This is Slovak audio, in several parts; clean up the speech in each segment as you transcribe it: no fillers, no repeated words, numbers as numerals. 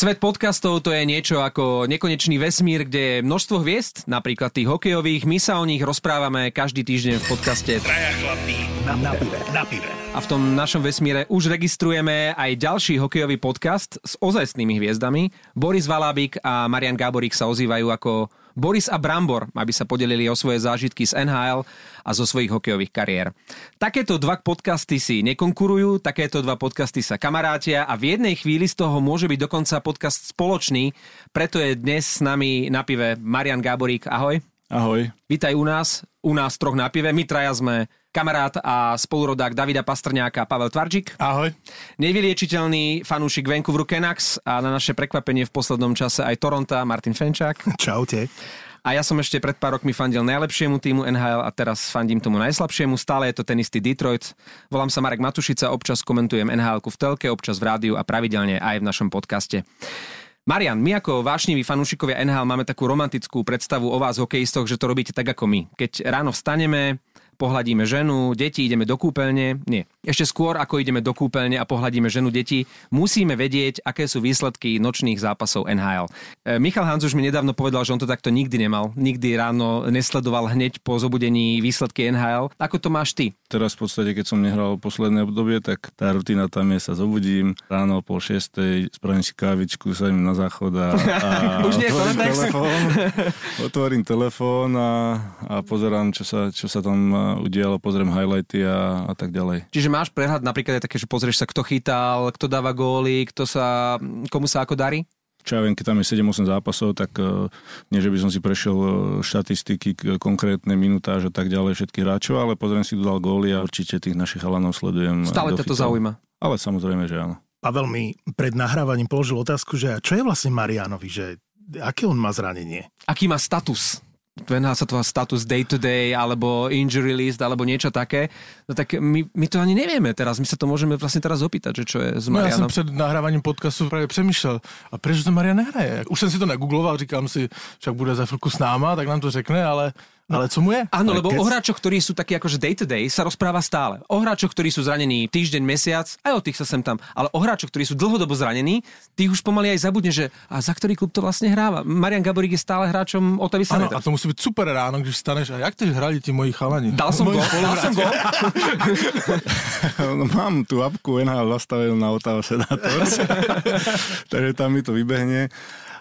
Svet podcastov to je niečo ako nekonečný vesmír, kde je množstvo hviezd, napríklad tých hokejových. My sa o nich rozprávame každý týždeň v podcaste Traja chlapí na pive. A v tom našom vesmíre už registrujeme aj ďalší hokejový podcast s ozajstnými hviezdami. Boris Valábik a Marián Gáborík sa ozývajú ako Boris a Brambor, aby sa podelili o svoje zážitky z NHL a zo svojich hokejových kariér. Takéto dva podcasty si nekonkurujú, takéto dva podcasty sa kamarátia a v jednej chvíli z toho môže byť dokonca podcast spoločný, preto je dnes s nami na pive Marián Gáborík. Ahoj. Ahoj. Vítaj u nás troch na pive. My traja sme kamarát a spolurodák Davida Pastrňáka, Pavel Tvarčík. Ahoj. Nevyliečiteľný fanúšik Vancouveru Canucks a na naše prekvapenie v poslednom čase aj Toronta, Martin Fenčák. Čaute. A ja som ešte pred pár rokmi fandil najlepšiemu týmu NHL a teraz fandím tomu najslabšiemu. Stále je to ten istý Detroit. Volám sa Marek Matušica, občas komentujem NHL-ku v telke, občas v rádiu a pravidelne aj v našom podcaste. Marian, my ako vášniví fanúšikovia NHL máme takú romantickú predstavu o vás hokejistoch, že to robíte tak ako my. Keď ráno vstaneme, pohľadíme ženu, deti, ideme do kúpeľne. Nie, ešte skôr, ako ideme do kúpeľne a pohľadíme ženu, deti, musíme vedieť, aké sú výsledky nočných zápasov NHL. Michal Hanz už mi nedávno povedal, že on to takto nikdy nemal. Nikdy ráno nesledoval hneď po zobudení výsledky NHL. Ako to máš ty? Teraz v podstate, keď som nehral posledné obdobie, tak tá rutina tam je, sa zobudím ráno o 5:30, spravím si kávičku, sadím na záchod a už otvorím telefón a pozerám, čo sa tam udialo, pozriem highlighty a tak ďalej. Čiže máš prehľad napríklad aj také, že pozrieš sa, kto chytal, kto dáva góly, komu sa ako darí? Čo ja viem, keď tam je 7-8 zápasov, tak nie, že by som si prešiel štatistiky, konkrétne minutáže a tak ďalej všetkých hráčov, ale pozriem si, kto dal góly a určite tých našich chalanov sledujem. Stále to zaujíma. Ale samozrejme, že áno. Pavel mi pred nahrávaním položil otázku, že čo je vlastne Marianovi, že aké on má zranenie? Aký má status? Vená sa toho status day to day alebo injury list alebo niečo také. No tak my to ani nevieme teraz. My sa to môžeme vlastne teraz opýtať, že čo je s Marianom. No ja som pred nahrávaním podcastu práve přemýšlel, a prečo to Marian nehraje? Už som si to nagoogloval, říkám si, však bude za chvíľku s náma, tak nám to řekne, ale co mu je? Áno, lebo o hráčoch, ktorí sú takí akože day-to-day, sa rozpráva stále. O hráčoch, ktorí sú zranení týždeň, mesiac, aj o tých sa sem tam. Ale o hráčoch, ktorí sú dlhodobo zranení, tých už pomaly aj zabudne, že a za ktorý klub to vlastne hráva. Marián Gáborík je stále hráčom Ottawy Senators. Áno, a to musí byť super ráno, když vstaneš. A jak tež hrali ti moji chalani? Dal som gól. No, mám tú apku NHL nastavenú na Ottawa Senators. Takže tam mi to vybehne.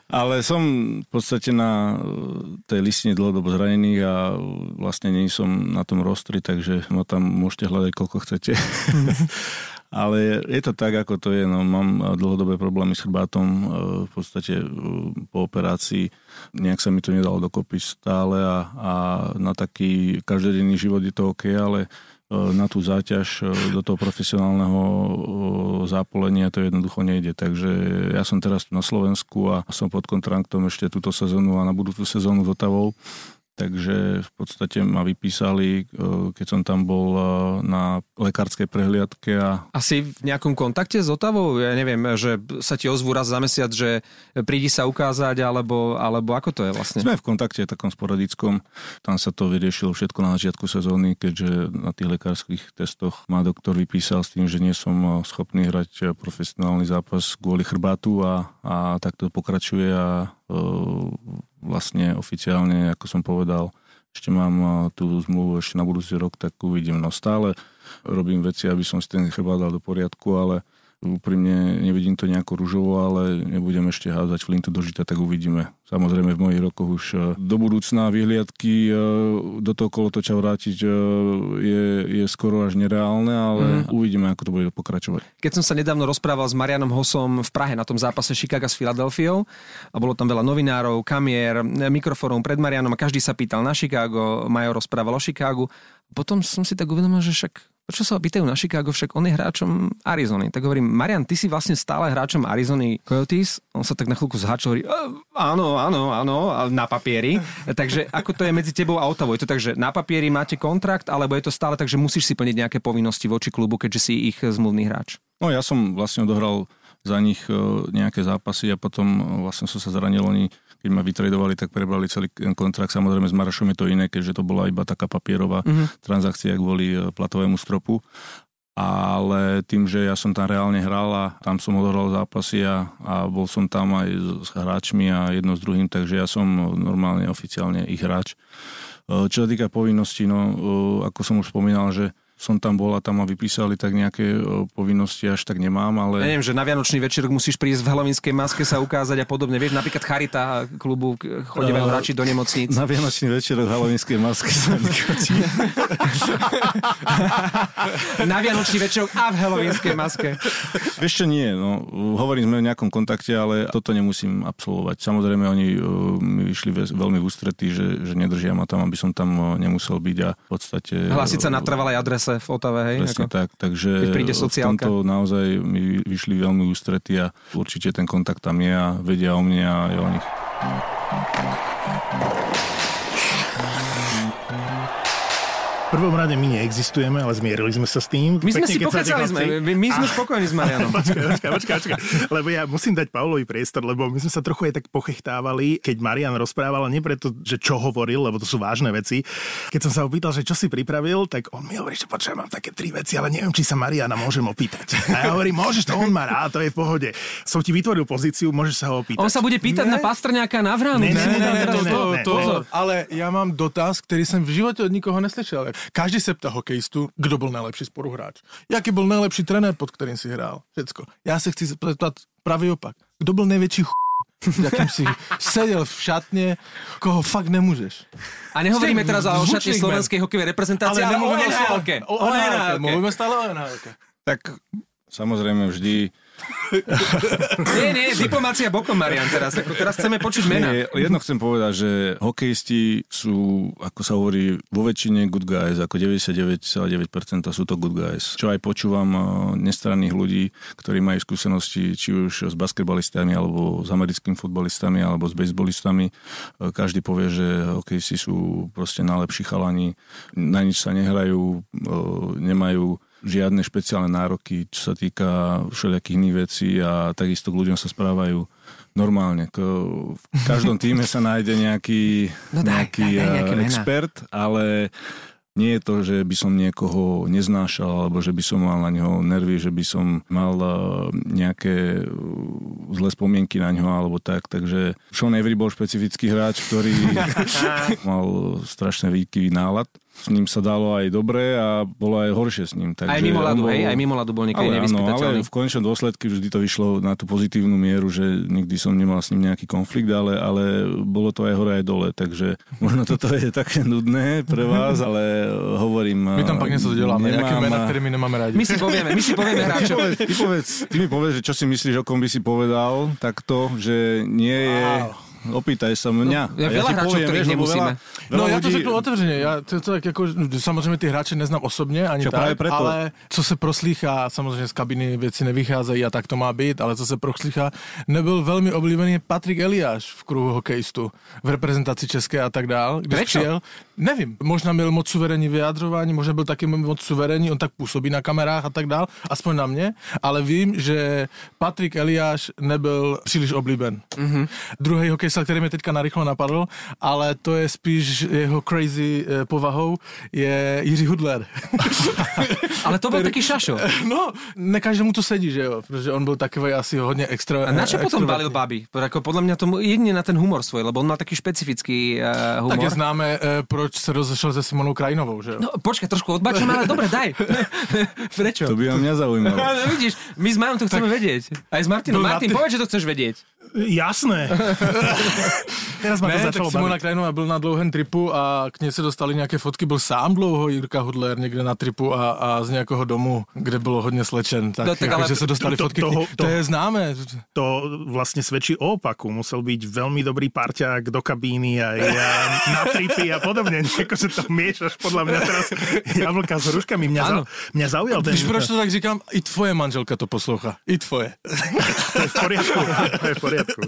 Ale som v podstate na tej listine dlhodobo zranených a vlastne nie som na tom rostri, takže ma tam môžete hľadať, koľko chcete. Ale je to tak, ako to je. No, mám dlhodobé problémy s chrbátom, v podstate po operácii. Nejak sa mi to nedalo dokopy stále a na taký každodenný život je to OK, ale na tú záťaž do toho profesionálneho zápolenia to jednoducho nejde. Takže ja som teraz tu na Slovensku a som pod kontraktom ešte túto sezónu a na budúcu sezónu s Ottawou. Takže v podstate ma vypísali, keď som tam bol na lekárskej prehliadke. A si v nejakom kontakte s Ottawou? Ja neviem, že sa ti ozvú raz za mesiac, že prídi sa ukázať, alebo ako to je vlastne? Sme v kontakte takom sporadickom. Tam sa to vyriešilo všetko na začiatku sezóny, keďže na tých lekárskych testoch ma doktor vypísal s tým, že nie som schopný hrať profesionálny zápas kvôli chrbátu a tak to pokračuje a vlastne oficiálne, ako som povedal, ešte mám tú zmluvu ešte na budúci rok, tak uvidím. No stále robím veci, aby som si ten chrbát dal do poriadku, ale úprimne nevidím to nejako ružovo, ale nebudem ešte házať flintu do žita, tak uvidíme. Samozrejme v mojich rokoch už do budúcna vyhliadky do toho kolotoča vrátiť je skoro až nereálne, ale uvidíme, ako to bude pokračovať. Keď som sa nedávno rozprával s Marianom Hosom v Prahe na tom zápase Chicaga s Philadelphiou a bolo tam veľa novinárov, kamier, mikrofónom pred Marianom a každý sa pýtal na Chicago, Majo rozprával o Chicagu. Potom som si tak uvedomil, že však čo sa pýtajú na Chicago, však on je hráčom Arizony. Tak hovorím, Marian, ty si vlastne stále hráčom Arizony Coyotes. On sa tak na chvíľku zháčil, hovorí, áno, na papieri. Takže ako to je medzi tebou a Ottawou? Je to tak, že na papieri máte kontrakt, alebo je to stále tak, že musíš si plniť nejaké povinnosti voči klubu, keďže si ich zmluvný hráč? No ja som vlastne odohral za nich nejaké zápasy a potom vlastne som sa zranil, oni keď ma vytredovali, tak prebrali celý kontrakt. Samozrejme s Marašom je to iné, keďže to bola iba taká papierová transakcia kvôli platovému stropu. ale tým, že ja som tam reálne hral a tam som odohral zápasy a bol som tam aj s hráčmi a jedno s druhým, takže ja som normálne oficiálne ich hráč. Čo sa týka povinností, no ako som už spomínal, že som tam bol a tam ma vypísali, tak nejaké povinnosti až tak nemám, ale... Ja neviem, že na Vianočný večer musíš prísť v helovinskej maske sa ukázať a podobne. Vieš, napríklad charita klubu, chodíme hráči do nemocníc. Na Vianočný večer v helovinskej maske sa nechodí. Na Vianočný večer a v helovinskej maske. Vieš čo, nie, no, hovorím, sme v nejakom kontakte, ale toto nemusím absolvovať. Samozrejme, oni mi vyšli veľmi v ústretí, že nedržia ma tam, aby som tam nemusel byť a v podstate... Hlásiť sa na trvalej adrese v Ottawe, hej? Presne ako? Tak, takže v tomto naozaj mi vyšli veľmi ústretí a určite ten kontakt tam je a vedia o mne a aj o nich. V prvom rade my neexistujeme, ale zmierili sme sa s tým. My sme si pokecali, my sme spokojní s Marianom. Počkaj. Lebo ja musím dať Pavlovi priestor, lebo my sme sa trochu aj tak pochechtávali, keď Marian rozprával, a nie preto, že čo hovoril, lebo to sú vážne veci. Keď som sa opýtal, že čo si pripravil, tak on mi hovorí, že počkaj, mám také tri veci, ale neviem, či sa Mariana môžem opýtať. A ja hovorím, môžeš, to on má rád, to je v pohode. Som ti vytvoril pozíciu, môžeš sa ho opýtať. On sa bude pýtať na Pastrňáka, na Vránu. Ale ja mám dotaz, ktorý som v živote od nikoho neslyšel. Každý se ptá hokejistu, kdo byl nejlepší spoluhráč. Jaký byl nejlepší trenér, pod kterým si hrál. Všecko. Já se chci zeptat pravý opak. Kdo byl největší jakým si sedel v šatne, koho fakt nemôžeš. A nehovoríme teraz o šatni slovenskej hokejovej reprezentácie, ale o NHL-ke. Mluvíme stále o NHL-ke. Tak samozrejme vždy... nie, diplomácia bokom, Marián, teraz chceme počuť mená. Jedno chcem povedať, že hokejisti sú, ako sa hovorí, vo väčšine good guys, ako 99,9% sú to good guys. Čo aj počúvam nestranných ľudí, ktorí majú skúsenosti či už s basketbalistami, alebo s americkými futbalistami, alebo s baseballistami. Každý povie, že hokejisti sú proste najlepší chalani, na nič sa nehrajú, nemajú žiadne špeciálne nároky, čo sa týka všelijakých iných vecí a takisto k ľuďom sa správajú normálne. V každom týme sa nájde nejaký expert, ale nie je to, že by som niekoho neznášal, alebo že by som mal na neho nervy, že by som mal nejaké zlé spomienky na neho, alebo tak. Takže Sean Avery bol špecifický hráč, ktorý mal strašné výkyvy nálad. S ním sa dalo aj dobre a bolo aj horšie s ním. Takže aj mimo ľadu, hej? Aj mimo ľadu bol niekedy nevyspytateľný. Ale v konečnom dôsledku vždy to vyšlo na tú pozitívnu mieru, že nikdy som nemal s ním nejaký konflikt, ale bolo to aj hore, aj dole. Takže možno toto je také nudné pre vás, ale hovorím... My tam pak niečo dodeláme, nejaké mená, ktoré my nemáme rádi. My si povieme hráčov. Ty mi povedz, že čo si myslíš, o kom by si povedal takto, že nie je... Wow. Opýtaj sa mňa. No, ja veľa hráčov, ktorých nemusíme. Veľa ľudí... Ja to řeknu otevřeně. Ja to tak jako, samozřejmě ty hráče neznám osobně, ani čo, tak, ale co se proslýchá, samozřejmě z kabiny věci nevycházejí a tak to má být, ale co se proslýchá, nebyl velmi oblíbený Patrik Eliáš v kruhu hokejistů, v reprezentaci české a tak dál. Prečo? Nevím, možná byl moc suverénní vyjadřování, možná byl taky moc suverénní, on tak působí na kamerách a tak dál, aspoň na mě, ale vím, že Patrik Eliáš nebyl příliš oblíben. Mm-hmm. Druhý hokejista, který mě teďka narychlo napadl, ale to je spíš jeho crazy povahou, je Jiří Hudler. Ale to byl taky šašo. No, ne každému to sedí, že jo, protože on byl takový asi hodně extra. A na čo potom balil babi? Podle mě tomu jedině na ten humor svoj, lebo on má taký špecifický humor. Tak je známe, proč sa rozešiel so Simonou Krajinovou, že jo? No, počkaj, trošku odbačím, ale dobre, daj. Prečo? To by mňa zaujímalo. No, vidíš, my s Majom to chceme vedieť. Aj s Martinom. Martin, povedz, že to chceš vedieť. Jasné. Teraz ma to začalo baviť. Simona Krajinová byl na dlouhém tripu a k nej se dostali nějaké fotky. Byl sám dlouho Jirka Hudler někde na tripu a z nějakého domu, kde bylo hodně slečen. Tak, no, tak ale... že se dostali fotky. To je známe. To vlastně svedčí o opaku. Musel být velmi dobrý parťák do kabíny a na tripy a podobně. Akože to miešaš podľa mňa teraz jablka s hruškami. Mňa zaujal ten... Víš, proč to tak říkám? I tvoje manželka to poslouchá. I tvoje. To je v poriadku.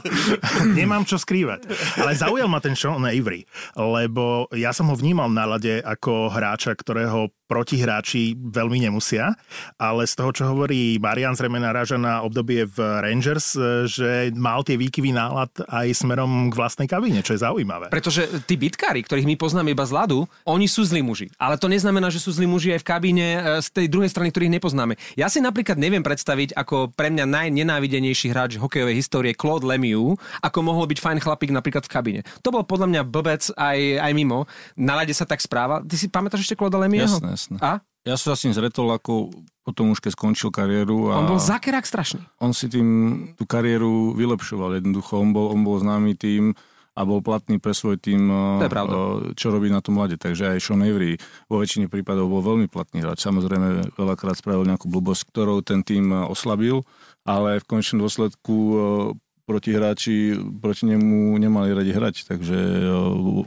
Nemám čo skrývať. Ale zaujal ma ten Sean Avery, lebo ja som ho vnímal na ľade ako hráča, ktorého protihráči veľmi nemusia, ale z toho, čo hovorí Marián, zrejme naráža na obdobie v Rangers, že mal tie výkyvy nálad aj smerom k vlastnej kabíne, čo je zaujímavé. Pretože tí bitkári, ktorých my poznáme iba z ľadu, oni sú zlí muži. Ale to neznamená, že sú zlí muži aj v kabíne z tej druhej strany, ktorých nepoznáme. Ja si napríklad neviem predstaviť, ako pre mňa najnenávidenejší hráč hokejovej histórie Claude Lemieux, ako mohol byť fajn chlapík napríklad v kabíne. To bol podľa mňa blbec aj mimo. Na ľade sa tak správa. Ty si pamätáš ešte Claude Lemieux? Jasné. A? Ja som sa s ním zretol ako potom už, keď skončil kariéru. On bol zakerák strašný. On si tým tú kariéru vylepšoval jednoducho. On bol známy tým a bol platný pre svoj tým, čo robí na tom ľade. Takže aj Sean Avery vo väčšine prípadov bol veľmi platný hráč. Samozrejme veľakrát spravil nejakú blbosť, ktorou ten tým oslabil, ale v konečnom dôsledku protihráči proti nemu nemali radi hrať, takže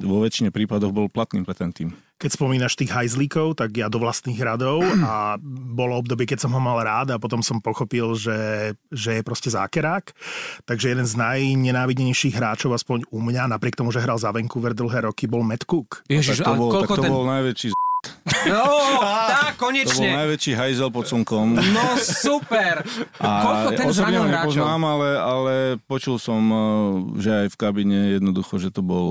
vo väčšine prípadoch bol platný pre ten tým. Keď spomínaš tých hajzlíkov, tak ja do vlastných radov a bolo obdobie, keď som ho mal rád a potom som pochopil, že je proste zákerák. Takže jeden z najnenávidenejších hráčov, aspoň u mňa, napriek tomu, že hral za Vancouver dlhé roky, bol Matt Cooke. Ježiš, ale koľko ten... bol najväčší z... No, tak konečne. To bol najväčší hajzel pod slnkom. No, super. A koľko ten zranil hráčov? Nepoznám, ale počul som, že aj v kabine jednoducho, že to bol,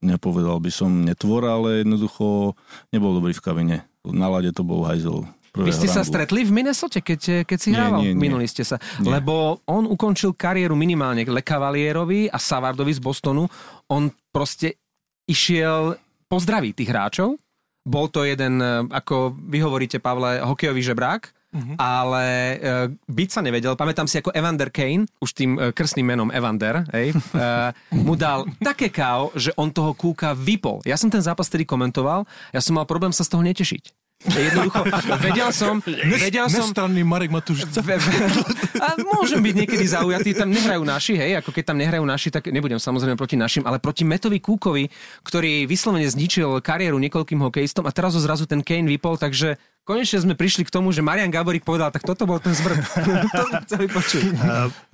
nepovedal by som netvor, ale jednoducho nebol dobrý v kabine. Na ľade to bol hajzel. Vy ste sa stretli v Minnesote, keď si hrával? Minuli ste sa. Nie. Lebo on ukončil kariéru minimálne Le Cavalierovi a Savardovi z Bostonu. On proste išiel pozdraviť tých hráčov. Bol to jeden, ako vy hovoríte, Pavle, hokejový žebrák, ale byť sa nevedel. Pamätám si, ako Evander Kane, už tým krstným menom Evander, mu dal také káo, že on toho Cooka vypol. Ja som ten zápas tedy komentoval, ja som mal problém sa z toho netešiť. Jednoducho, vedel som... Nestranný Marek Matušica. A môžem byť niekedy zaujatý, tam nehrajú naši, hej, ako keď tam nehrajú naši, tak nebudem samozrejme proti našim, ale proti Mattovi Cookovi, ktorý vyslovene zničil kariéru niekoľkým hokejistom a teraz ho zrazu ten Kane vypol, takže... Konečne sme prišli k tomu, že Marián Gáborík povedal, tak toto bol ten zvrd. To chceli počuť.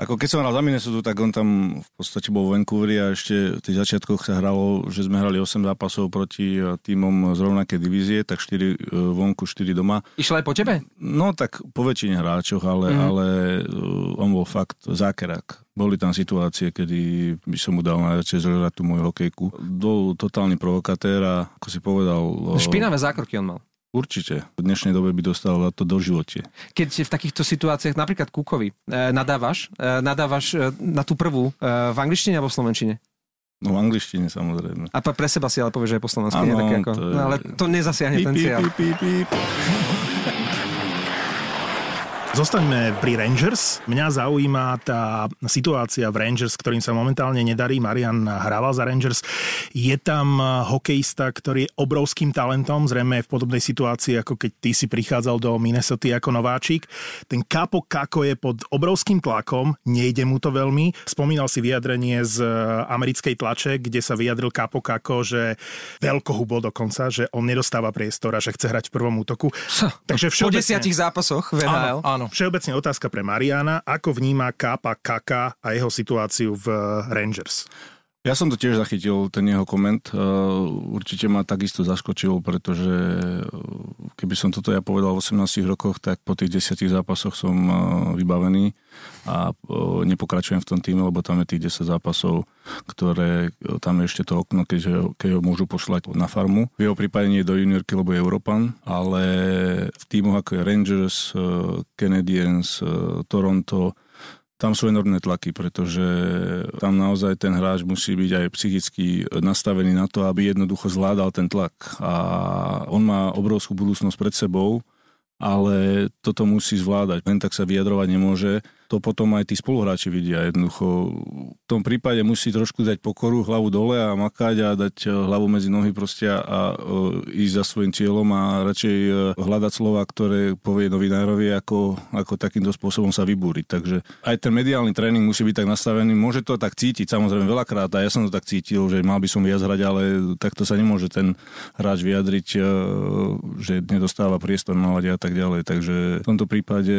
Ako keď som hral za Minnesotu, tak on tam v podstate bol v Vancouveri a ešte v tých začiatkoch sa hralo, že sme hrali 8 zápasov proti tímom z rovnakej divízie, tak 4 vonku, 4 doma. Išlo aj po tebe? No tak po väčšine hráčoch, ale on bol fakt zákerák. Boli tam situácie, kedy by som mu dal najväčšie zožrať tú moju hokejku. Bol totálny provokatér a ako si povedal... Špinavé zákroky on mal. Určite. V dnešnej dobe by dostal to do živote. Keď v takýchto situáciách, napríklad Cookovi, nadávaš na tú prvú v angličtine alebo v slovenčine? No v angličtine, samozrejme. A pre seba si ale povieš, že aj po slovensky. No, ale to nezasiahne ten cieľ. Zostaňme pri Rangers. Mňa zaujíma tá situácia v Rangers, ktorým sa momentálne nedarí. Marián hrával za Rangers. Je tam hokejista, ktorý je obrovským talentom, zrejme je v podobnej situácii, ako keď ty si prichádzal do Minnesoty ako nováčik. Ten Kaapo Kakko je pod obrovským tlakom, nejde mu to veľmi. Spomínal si vyjadrenie z americkej tlače, kde sa vyjadril Kaapo Kakko, že veľkohubo dokonca, že on nedostáva priestor a že chce hrať v prvom útoku. Takže po 10 zápasoch v NHL. Áno. Všeobecne otázka pre Mariána. Ako vníma Kaapo Kakka a jeho situáciu v Rangers? Ja som to tiež zachytil, ten jeho koment. Určite ma takisto zaskočil, pretože keby som toto ja povedal v 18 rokoch, tak po tých 10 zápasoch som vybavený a nepokračujem v tom týme, lebo tam je tých 10 zápasov, ktoré tam je ešte to okno, keď ho môžu pošlať na farmu. V jeho prípade nie je do juniorky, lebo je Európan, ale v týmoch ako je Rangers, Canadiens, Toronto, tam sú enormné tlaky, pretože tam naozaj ten hráč musí byť aj psychicky nastavený na to, aby jednoducho zvládal ten tlak. A on má obrovskú budúcnosť pred sebou, ale toto musí zvládať. Len tak sa vyjadrovať nemôže. To potom aj tí spoluhráči vidia jednoducho. V tom prípade musí trošku dať pokoru, hlavu dole a makať a dať hlavu medzi nohy proste a ísť za svojím cieľom a radšej hľadať slova, ktoré povie novinárovi, ako takýmto spôsobom sa vybúriť. Takže aj ten mediálny tréning musí byť tak nastavený. Môže to tak cítiť, samozrejme veľakrát a ja som to tak cítil, že mal by som viac hrať, ale takto sa nemôže ten hráč vyjadriť, že nedostáva priestor na ľade a tak ďalej. Takže v tomto prípade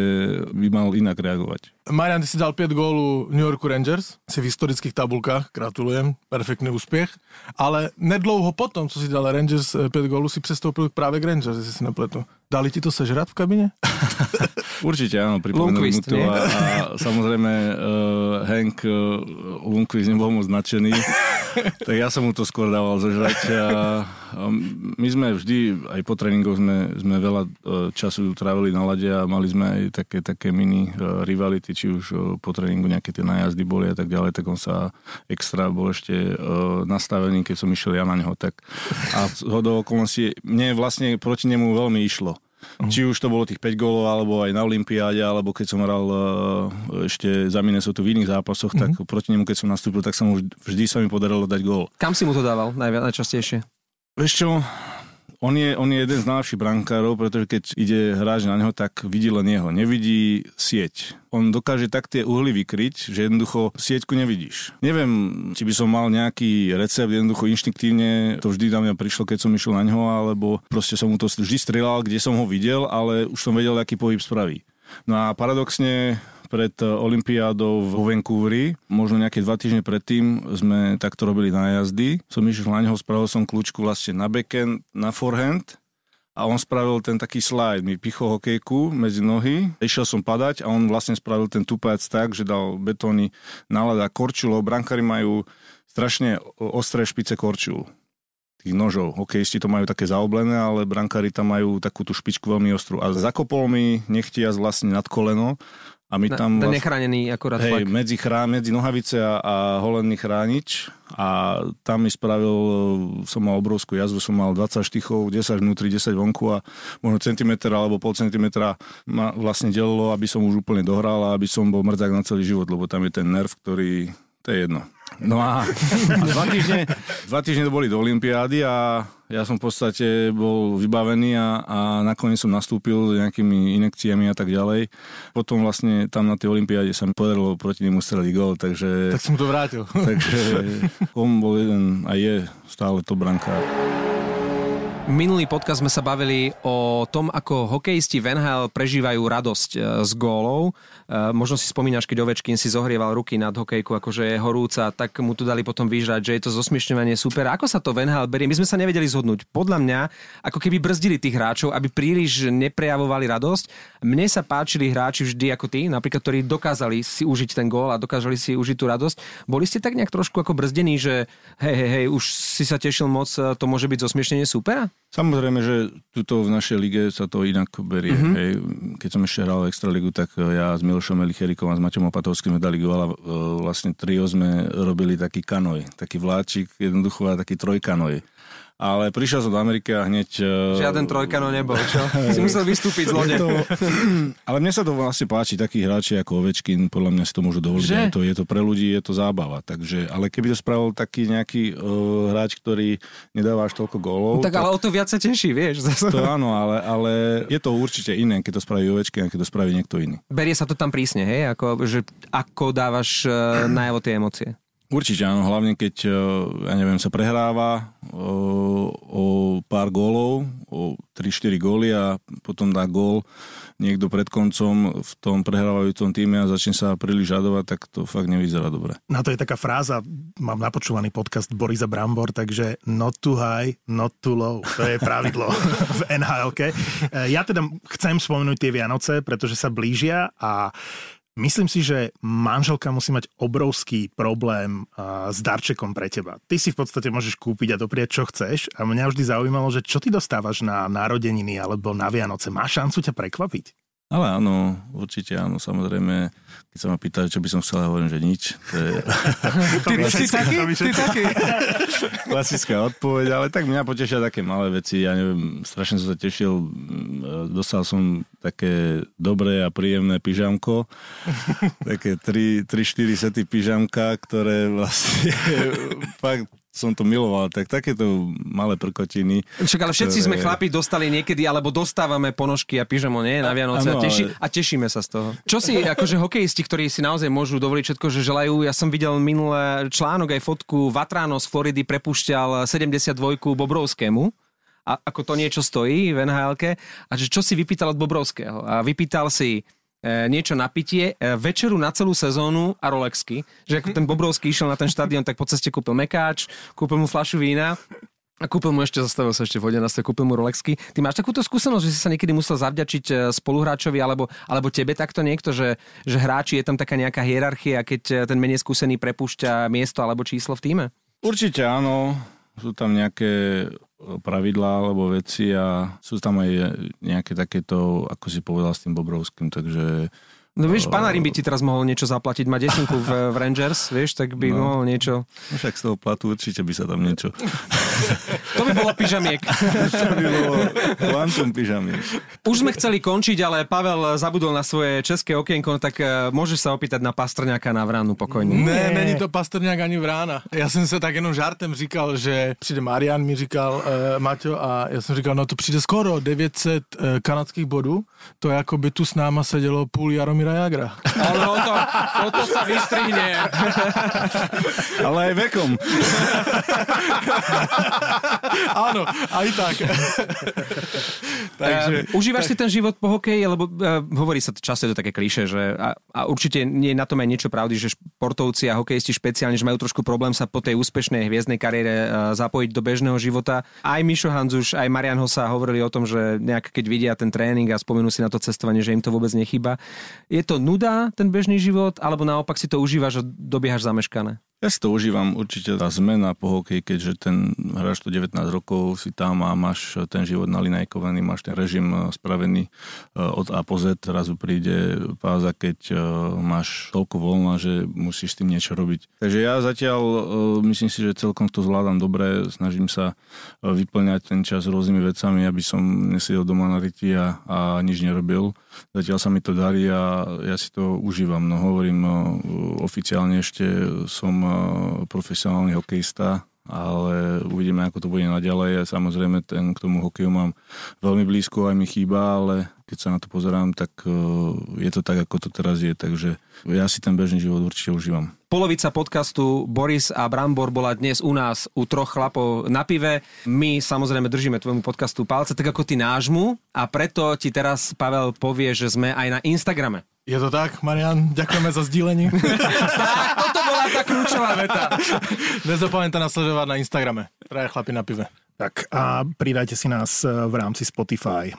by mal inak reagovať. Marián, ty si dal 5 gólu New Yorku Rangers, si v historických tabulkách, gratulujem, perfektný úspech, ale nedlouho potom, co si dal Rangers 5 gólu, si prestoupil práve k Rangers, jestli si nepletu. Dali ti to sežrať v kabine? Určite, áno, pripomenul mu to a samozrejme Henk Lundqvist nebol moc nadšený, tak ja som mu to skôr dával zožrať a my sme vždy, aj po tréningoch sme veľa času trávili na lade a mali sme aj také mini rivality, či už po tréningu nejaké tie najazdy boli a tak ďalej, tak on sa extra bol ešte nastavený, keď som išiel ja na neho, tak a do okolností mne vlastne proti nemu veľmi išlo. Či už to bolo tých 5 gólov, alebo aj na olympiáde, alebo keď som hral ešte za Minnesota v iných zápasoch, tak proti nemu, keď som nastúpil, tak som už vždy sa mi podarilo dať gól. Kam si mu to dával najčastejšie? Vieš čo, on je jeden z najlepších brankárov, pretože keď ide hráč na neho, tak vidí len jeho. Nevidí sieť. On dokáže tak tie uhly vykryť, že jednoducho sieťku nevidíš. Neviem, či by som mal nejaký recept, jednoducho inštinktívne to vždy na mňa prišlo, keď som išiel na ňo, alebo proste som mu to vždy strieľal, kde som ho videl, ale už som vedel, aký pohyb spraví. No a paradoxne pred olympiádou vo Vancouveri, možno nejaké 2 týždne predtým sme takto robili nájazdy. Som išiel na neho, spravil som kľúčku vlastne na backhand, na forehand a on spravil ten taký slide, mi pichol hokejku medzi nohy, išiel som padať a on vlastne spravil ten tupac tak, že dal betóny na ľad a korčulou. Brankári majú strašne ostré špice korčul, tých nožov. Hokejisti to majú také zaoblené, ale brankári tam majú takú tú špičku veľmi ostrú. A zakopol mi nechtiac vlastne nad koleno. A my tam ten nechránený akorát hej, medzi nohavice a holenný chránič a tam mi spravil, som mal obrovskú jazvu, som mal 20 štychov, 10 vnútri, 10 vonku a možno centimetra alebo pol centimetra ma vlastne delilo, aby som už úplne dohral a aby som bol mrdzák na celý život, lebo tam je ten nerv, ktorý, to je jedno. No a 2 týždne to boli do olympiády a ja som v podstate bol vybavený a nakoniec som nastúpil nejakými inekciami a tak ďalej. Potom vlastne tam na tej olympiáde sa mi podarilo proti nemu streliť gól, takže... Tak som to vrátil. Takže on bol jeden a je stále to brankár. Minulý podcast sme sa bavili o tom, ako hokejisti v NHL prežívajú radosť z gólov. Možno si spomínaš, keď Ovečkin si zohrieval ruky nad hokejku, akože je horúca, tak mu to dali potom vyžrať, že je to zosmiešňovanie super. Ako sa to v NHL berie? My sme sa nevedeli zhodnúť. Podľa mňa, ako keby brzdili tých hráčov, aby príliš neprejavovali radosť. Mne sa páčili hráči vždy ako tí, napríklad, ktorí dokázali si užiť ten gól a dokázali si užiť tú radosť. Boli ste tak nejak trošku ako brzdení, že hej, už si sa tešil moc, to môže byť zosmiešnenie supera? Samozrejme, že tuto v našej lige sa to inak berie. Mm-hmm. Hej. Keď som ešte hral v Extraligu, tak ja s Milošom Melichérikom a s Matejom Opatovským sme dali gól a vlastne trio sme robili taký kanoj, taký vláčik jednoducho a taký trojkanoj. Ale prišiel som do Ameriky a hneď... Žiaden trojkanoj nebol, čo? Si musel vystúpiť z lode. Ale mne sa to vlastne páči, takí hráči ako Ovečkin, podľa mňa si to môžu dovoliť. Je to pre ľudí, je to zábava. Takže, ale keby to spravil taký nejaký hráč, ktorý nedáva až toľko gólov... No, tak ale o to viac sa teší, vieš. To áno, ale je to určite iné, keď to spraví Ovečkin, keď to spraví niekto iný. Berie sa to tam prísne, hej? Ako dávaš najavo tie emócie? Určite áno, hlavne keď, ja neviem, sa prehráva o pár gólov, o 3-4 góly a potom dá gól niekto pred koncom v tom prehrávajúcom týme a začne sa príliš radovať, tak to fakt nevyzerá dobre. Na to je taká fráza, mám napočúvaný podcast Borisa Brambor, takže not too high, not too low. To je pravidlo v NHL-ke. Ja teda chcem spomenúť tie Vianoce, pretože sa blížia a myslím si, že manželka musí mať obrovský problém s darčekom pre teba. Ty si v podstate môžeš kúpiť a dopriať, čo chceš. A mňa vždy zaujímalo, že čo ty dostávaš na narodeniny alebo na Vianoce. Má šancu ťa prekvapiť? Ale áno, určite áno, samozrejme. Keď sa ma pýtali, čo by som chcel, hovorím, že nič. To je... Ty taký? Klasická odpoveď, ale tak mňa potešia také malé veci. Ja neviem, strašne som sa tešil. Dostal som také dobré a príjemné pyžamko. Také 3-4 sety pyžamka, ktoré vlastne fakt... som to miloval, tak takéto malé prkotiny. Čak, ale všetci sme chlapi dostali niekedy, alebo dostávame ponožky a pyžamo, nie? Na Vianoce a tešíme sa z toho. Čo si, akože hokejisti, ktorí si naozaj môžu dovoliť všetko, že želajú, ja som videl minulý článok aj fotku, Vatrano z Floridy prepúšťal 72 Bobrovskému, a ako to niečo stojí v NHL-ke, a že čo si vypýtal od Bobrovského? A vypýtal si niečo na pitie, večeru na celú sezónu a Rolexky. Že ako ten Bobrovský išiel na ten štadión, tak po ceste kúpil mekáč, kúpil mu fľašu vína a kúpil mu ešte, zastavil sa ešte v hodenastve, kúpil mu Rolexky. Ty máš takúto skúsenosť, že si sa niekedy musel zavďačiť spoluhráčovi alebo tebe takto niekto, že hráči, je tam taká nejaká hierarchia, keď ten menej skúsený prepúšťa miesto alebo číslo v tíme? Určite áno. Sú tam nejaké pravidlá alebo veci a sú tam aj nejaké takéto, ako si povedal s tým Bobrovským, takže... No vieš, Panarin by ti teraz mohol niečo zaplatiť, má desinku v Rangers, vieš, tak by mohol niečo... Však z toho platu určite by sa tam niečo... To by bolo pyžamiek. To by bolo kvantum pyžamiek. Už sme chceli končiť, ale Pavel zabudol na svoje české okienko, tak môžeš sa opýtať na Pastrňáka na Vránu pokojne. Ne, není to Pastrňák ani Vrána. Ja som sa tak jenom žartem říkal, že přijde Marián, mi říkal Maťo a já jsem říkal, no to přijde skoro 900 kanadských bodů, to je ako by tu s náma sedělo půl Jaromíra Jagra. Ale toto sa vystrihne. Ale aj vekom. Áno, aj tak. Takže, užívaš si ten život po hokeji? Lebo hovorí sa často to také klišé, že a určite nie na tom aj niečo pravdy, že športovci a hokejisti špeciálne, že majú trošku problém sa po tej úspešnej hviezdnej kariére zapojiť do bežného života. Aj Mišo Hanzuš, aj Marián Hossa hovorili o tom, že nejak keď vidia ten tréning a spomenú si na to cestovanie, že im to vôbec nechýba. Je to nuda, ten bežný život, alebo naopak si to užívaš a dobiehaš zameškané? Ja si to užívam, určite tá zmena po hokeji, keďže hráš tu 19 rokov, si tam a máš ten život nalinajkovaný, máš ten režim spravený od A po Z, zrazu príde páza, keď máš toľko voľna, že musíš s tým niečo robiť. Takže ja zatiaľ myslím si, že celkom to zvládam dobre, snažím sa vyplňať ten čas rôznymi vecami, aby som nesedel doma na riti a nič nerobil. Zatiaľ sa mi to darí a ja si to užívam. No hovorím, oficiálne ešte som profesionálny hokejista, ale uvidíme, ako to bude naďalej. Samozrejme, k tomu hokeju mám veľmi blízko, aj mi chýba, ale keď sa na to pozerám, tak je to tak, ako to teraz je. Takže ja si ten bežný život určite užívam. Polovica podcastu Boris a Brambor bola dnes u nás u troch chlapov na pive. My samozrejme držíme tvojmu podcastu palce, tak ako ty nášmu, a preto ti teraz Pavel povie, že sme aj na Instagrame. Je to tak, Marián, ďakujeme za sdílenie. Toto bola tá kľúčová veta. Nezapomeňte nás sledovať na Instagrame. Traja chlapi na pive. Tak a pridajte si nás v rámci Spotify,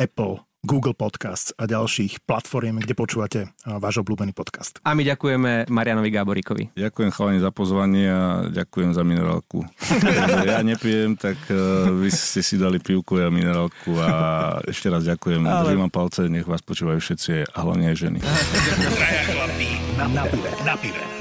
Apple, Google Podcasts a ďalších platform, kde počúvate váš obľúbený podcast. A my ďakujeme Marianovi Gáboríkovi. Ďakujem chalani za pozvanie a ďakujem za minerálku. Ja nepijem, tak vy ste si dali pivku a minerálku a ešte raz ďakujem. Držím vám palce, nech vás počúvajú všetci a hlavne aj ženy. Na pive.